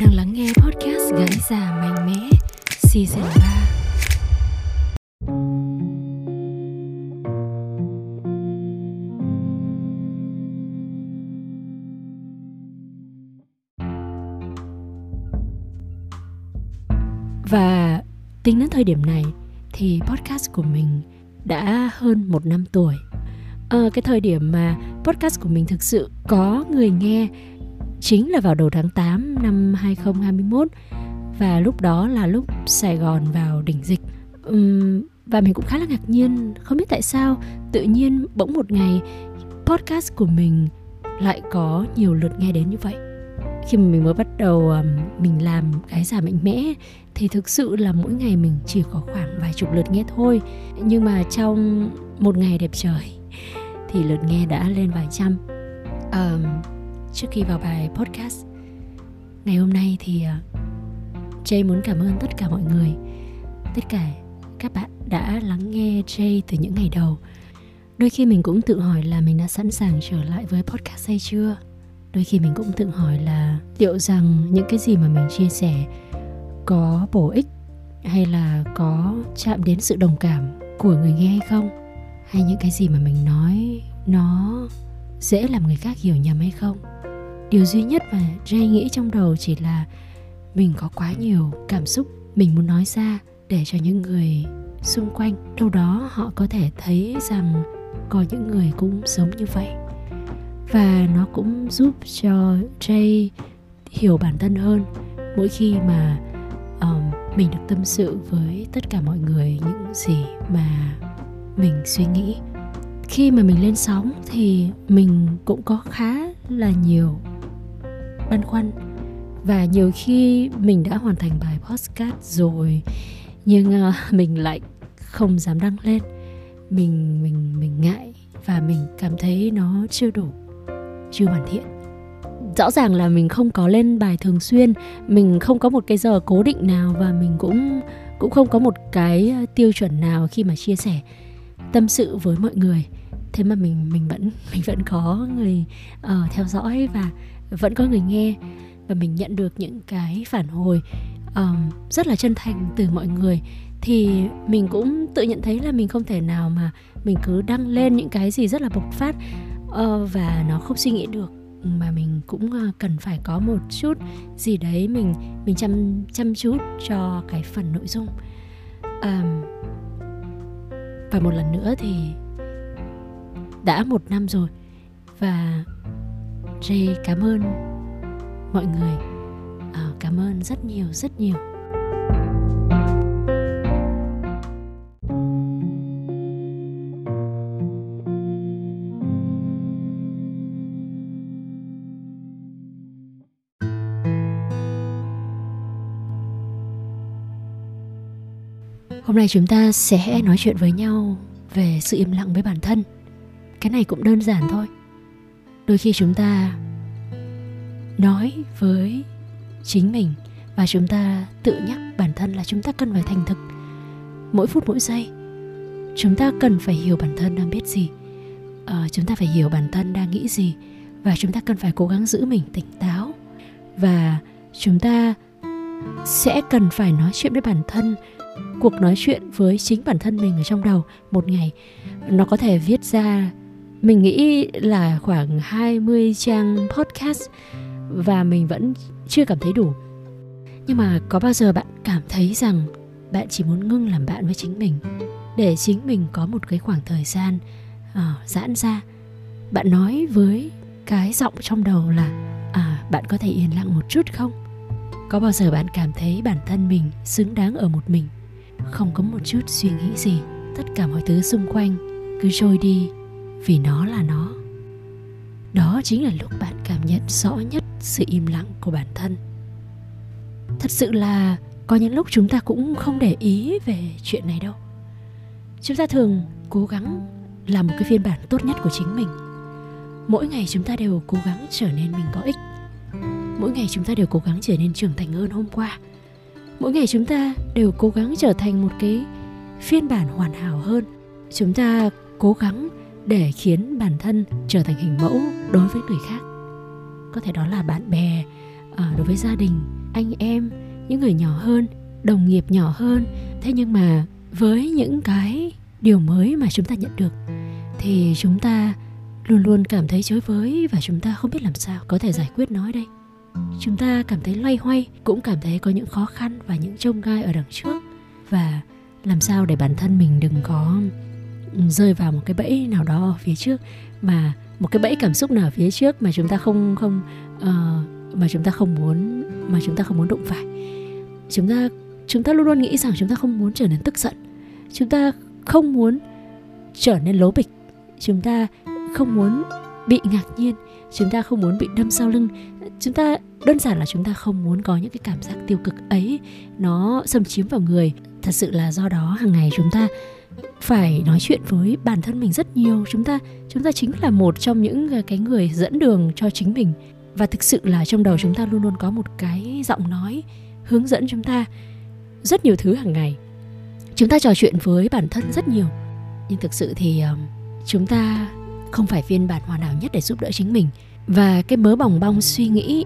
Bạn đang lắng nghe podcast Gái già mạnh mẽ Season 3. Và tính đến thời điểm này thì podcast của mình đã hơn 1 năm tuổi. Cái thời điểm mà podcast của mình thực sự có người nghe chính là vào đầu tháng 8 năm 2021. Và lúc đó là lúc Sài Gòn vào đỉnh dịch. Và mình cũng khá là ngạc nhiên, không biết tại sao tự nhiên bỗng một ngày podcast của mình lại có nhiều lượt nghe đến như vậy. Khi mà mình mới bắt đầu mình làm Gái già mạnh mẽ thì thực sự là mỗi ngày mình chỉ có khoảng vài chục lượt nghe thôi. Nhưng mà trong một ngày đẹp trời thì lượt nghe đã lên vài trăm. Trước khi vào bài podcast ngày hôm nay thì Jay muốn cảm ơn tất cả mọi người, tất cả các bạn đã lắng nghe Jay từ những ngày đầu. Đôi khi mình cũng tự hỏi là mình đã sẵn sàng trở lại với podcast hay chưa. Đôi khi mình cũng tự hỏi là liệu rằng những cái gì mà mình chia sẻ có bổ ích hay là có chạm đến sự đồng cảm của người nghe hay không, hay những cái gì mà mình nói nó dễ làm người khác hiểu nhầm hay không. Điều duy nhất mà Jay nghĩ trong đầu chỉ là mình có quá nhiều cảm xúc mình muốn nói ra để cho những người xung quanh đâu đó họ có thể thấy rằng có những người cũng giống như vậy. Và nó cũng giúp cho Jay hiểu bản thân hơn mỗi khi mà mình được tâm sự với tất cả mọi người những gì mà mình suy nghĩ. Khi mà mình lên sóng thì mình cũng có khá là nhiều băn khoăn. Và nhiều khi mình đã hoàn thành bài podcast rồi nhưng mình lại không dám đăng lên. Mình ngại và mình cảm thấy nó chưa đủ, chưa hoàn thiện. Rõ ràng là mình không có lên bài thường xuyên, mình không có một cái giờ cố định nào và mình cũng không có một cái tiêu chuẩn nào khi mà chia sẻ tâm sự với mọi người. Thế mà mình vẫn có người theo dõi và vẫn có người nghe. Và mình nhận được những cái phản hồi rất là chân thành từ mọi người. Thì mình cũng tự nhận thấy là mình không thể nào mà mình cứ đăng lên những cái gì rất là bộc phát và nó không suy nghĩ được. Mà mình cũng cần phải có một chút gì đấy mình chăm chút cho cái phần nội dung. Và một lần nữa thì đã 1 năm rồi. Và Jay cảm ơn mọi người, cảm ơn rất nhiều. Hôm nay chúng ta sẽ nói chuyện với nhau về sự im lặng với bản thân. Cái này cũng đơn giản thôi. Đôi khi chúng ta nói với chính mình và chúng ta tự nhắc bản thân là chúng ta cần phải thành thực mỗi phút mỗi giây. Chúng ta cần phải hiểu bản thân đang biết gì, chúng ta phải hiểu bản thân đang nghĩ gì. Và chúng ta cần phải cố gắng giữ mình tỉnh táo. Và chúng ta sẽ cần phải nói chuyện với bản thân. Cuộc nói chuyện với chính bản thân mình ở trong đầu một ngày, nó có thể viết ra, mình nghĩ là khoảng 20 trang podcast và mình vẫn chưa cảm thấy đủ. Nhưng mà có bao giờ bạn cảm thấy rằng bạn chỉ muốn ngưng làm bạn với chính mình, để chính mình có một cái khoảng thời gian giãn ra. Bạn nói với cái giọng trong đầu là bạn có thể yên lặng một chút không? Có bao giờ bạn cảm thấy bản thân mình xứng đáng ở một mình, không có một chút suy nghĩ gì, tất cả mọi thứ xung quanh cứ trôi đi vì nó là nó? Đó chính là lúc bạn cảm nhận rõ nhất sự im lặng của bản thân. Thật sự là có những lúc chúng ta cũng không để ý về chuyện này đâu. Chúng ta thường cố gắng làm một cái phiên bản tốt nhất của chính mình. Mỗi ngày chúng ta đều cố gắng trở nên mình có ích. Mỗi ngày chúng ta đều cố gắng trở nên trưởng thành hơn hôm qua. Mỗi ngày chúng ta đều cố gắng trở thành một cái phiên bản hoàn hảo hơn. Chúng ta cố gắng để khiến bản thân trở thành hình mẫu đối với người khác. Có thể đó là bạn bè, đối với gia đình, anh em, những người nhỏ hơn, đồng nghiệp nhỏ hơn. Thế nhưng mà với những cái điều mới mà chúng ta nhận được thì chúng ta luôn luôn cảm thấy chối với và chúng ta không biết làm sao có thể giải quyết nó đây. Chúng ta cảm thấy loay hoay, cũng cảm thấy có những khó khăn và những chông gai ở đằng trước. Và làm sao để bản thân mình đừng có rơi vào một cái bẫy nào đó ở phía trước, mà một cái bẫy cảm xúc nào ở phía trước mà chúng ta không muốn đụng phải. Chúng ta luôn luôn nghĩ rằng chúng ta không muốn trở nên tức giận, chúng ta không muốn trở nên lố bịch, chúng ta không muốn bị ngạc nhiên, chúng ta không muốn bị đâm sau lưng. Chúng ta đơn giản là chúng ta không muốn có những cái cảm giác tiêu cực ấy nó xâm chiếm vào người. Thật sự là do đó hàng ngày chúng ta phải nói chuyện với bản thân mình rất nhiều. Chúng ta chính là một trong những cái người dẫn đường cho chính mình. Và thực sự là trong đầu chúng ta luôn luôn có một cái giọng nói hướng dẫn chúng ta rất nhiều thứ hàng ngày. Chúng ta trò chuyện với bản thân rất nhiều, nhưng thực sự thì chúng ta không phải phiên bản hoàn hảo nhất để giúp đỡ chính mình. Và cái mớ bòng bong suy nghĩ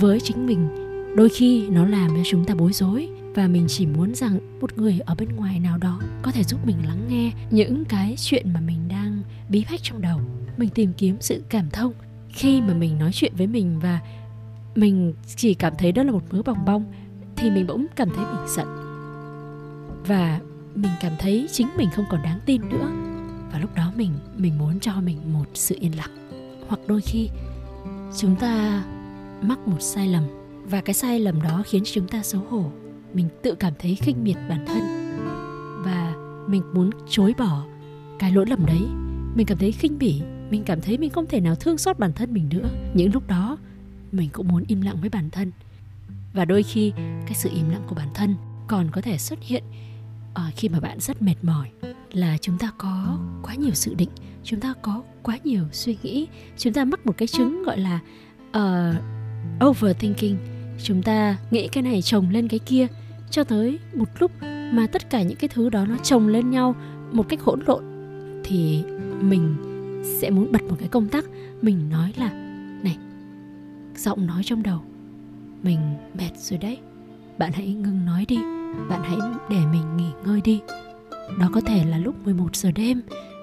với chính mình đôi khi nó làm cho chúng ta bối rối. Và mình chỉ muốn rằng một người ở bên ngoài nào đó có thể giúp mình lắng nghe những cái chuyện mà mình đang bí bách trong đầu. Mình tìm kiếm sự cảm thông khi mà mình nói chuyện với mình và mình chỉ cảm thấy đó là một mớ bòng bong, thì mình bỗng cảm thấy mình giận. Và mình cảm thấy chính mình không còn đáng tin nữa. Và lúc đó mình muốn cho mình một sự yên lặng. Hoặc đôi khi chúng ta mắc một sai lầm và cái sai lầm đó khiến chúng ta xấu hổ. Mình tự cảm thấy khinh miệt bản thân và mình muốn chối bỏ cái lỗi lầm đấy. Mình cảm thấy khinh bỉ, mình cảm thấy mình không thể nào thương xót bản thân mình nữa. Những lúc đó mình cũng muốn im lặng với bản thân. Và đôi khi cái sự im lặng của bản thân còn có thể xuất hiện khi mà bạn rất mệt mỏi, là chúng ta có quá nhiều sự định, chúng ta có quá nhiều suy nghĩ, chúng ta mắc một cái chứng gọi là overthinking. Chúng ta nghĩ cái này chồng lên cái kia cho tới một lúc mà tất cả những cái thứ đó nó chồng lên nhau một cách hỗn độn, thì mình sẽ muốn bật một cái công tắc. Mình nói là này, giọng nói trong đầu mình mệt rồi đấy, bạn hãy ngừng nói đi, bạn hãy để mình nghỉ ngơi đi. Đó có thể là lúc 11 giờ đêm,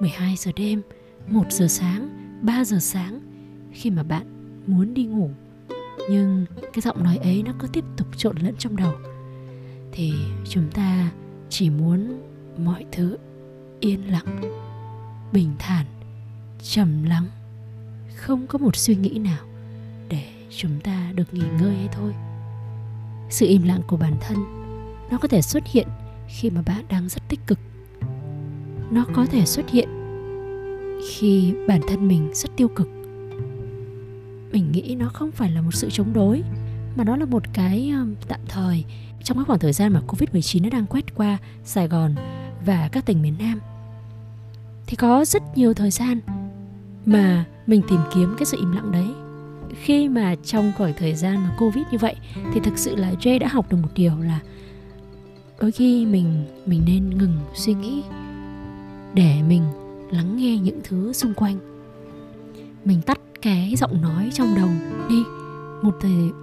12 giờ đêm, 1 giờ sáng, 3 giờ sáng, khi mà bạn muốn đi ngủ nhưng cái giọng nói ấy nó cứ tiếp tục trộn lẫn trong đầu. Thì chúng ta chỉ muốn mọi thứ yên lặng, bình thản, trầm lắng, không có một suy nghĩ nào để chúng ta được nghỉ ngơi hay thôi. Sự im lặng của bản thân nó có thể xuất hiện khi mà bạn đang rất tích cực. Nó có thể xuất hiện khi bản thân mình rất tiêu cực. Mình nghĩ nó không phải là một sự chống đối, mà nó là một cái tạm thời. Trong cái khoảng thời gian mà Covid-19 nó đang quét qua Sài Gòn và các tỉnh miền Nam, thì có rất nhiều thời gian mà mình tìm kiếm cái sự im lặng đấy. Khi mà trong khoảng thời gian mà Covid như vậy, thì thực sự là Jay đã học được một điều là đôi khi mình nên ngừng suy nghĩ để mình lắng nghe những thứ xung quanh. Mình tắt cái giọng nói trong đầu đi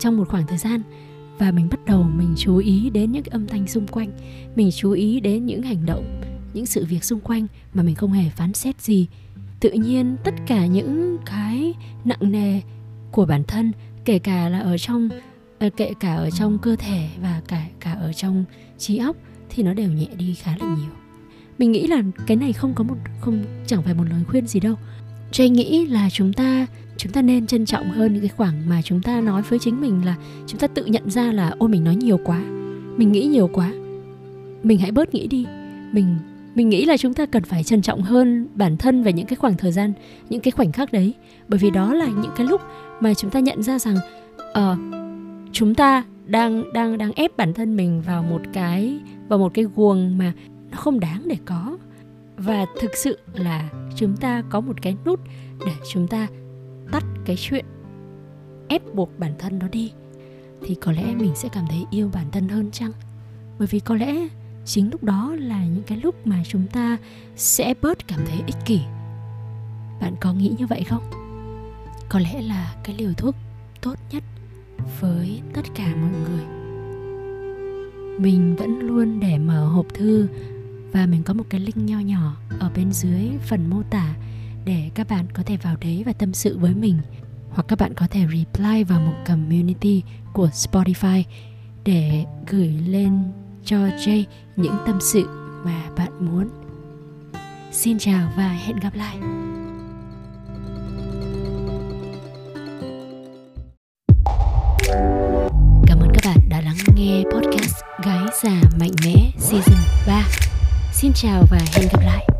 trong một khoảng thời gian, và mình bắt đầu mình chú ý đến những cái âm thanh xung quanh, mình chú ý đến những hành động, những sự việc xung quanh mà mình không hề phán xét gì. Tự nhiên tất cả những cái nặng nề của bản thân, kể cả ở trong cơ thể và cả ở trong trí óc, thì nó đều nhẹ đi khá là nhiều. Mình nghĩ là cái này chẳng phải một lời khuyên gì đâu. Jay nghĩ là chúng ta nên trân trọng hơn những cái khoảng mà chúng ta nói với chính mình, là chúng ta tự nhận ra là ôi mình nói nhiều quá, mình nghĩ nhiều quá, mình hãy bớt nghĩ đi. Mình nghĩ là chúng ta cần phải trân trọng hơn bản thân về những cái khoảng thời gian, những cái khoảnh khắc đấy, bởi vì đó là những cái lúc mà chúng ta nhận ra rằng chúng ta đang ép bản thân mình vào một cái guồng mà nó không đáng để có. Và thực sự là chúng ta có một cái nút để chúng ta tắt cái chuyện ép buộc bản thân nó đi, thì có lẽ mình sẽ cảm thấy yêu bản thân hơn chăng. Bởi vì có lẽ chính lúc đó là những cái lúc mà chúng ta sẽ bớt cảm thấy ích kỷ. Bạn có nghĩ như vậy không? Có lẽ là cái liều thuốc tốt nhất với tất cả mọi người. Mình vẫn luôn để mở hộp thư và mình có một cái link nho nhỏ ở bên dưới phần mô tả để các bạn có thể vào đấy và tâm sự với mình. Hoặc các bạn có thể reply vào một community của Spotify để gửi lên cho Jay những tâm sự mà bạn muốn. Xin chào và hẹn gặp lại. Cảm ơn các bạn đã lắng nghe podcast Gái Già Mạnh Mẽ Season 3. Xin chào và hẹn gặp lại.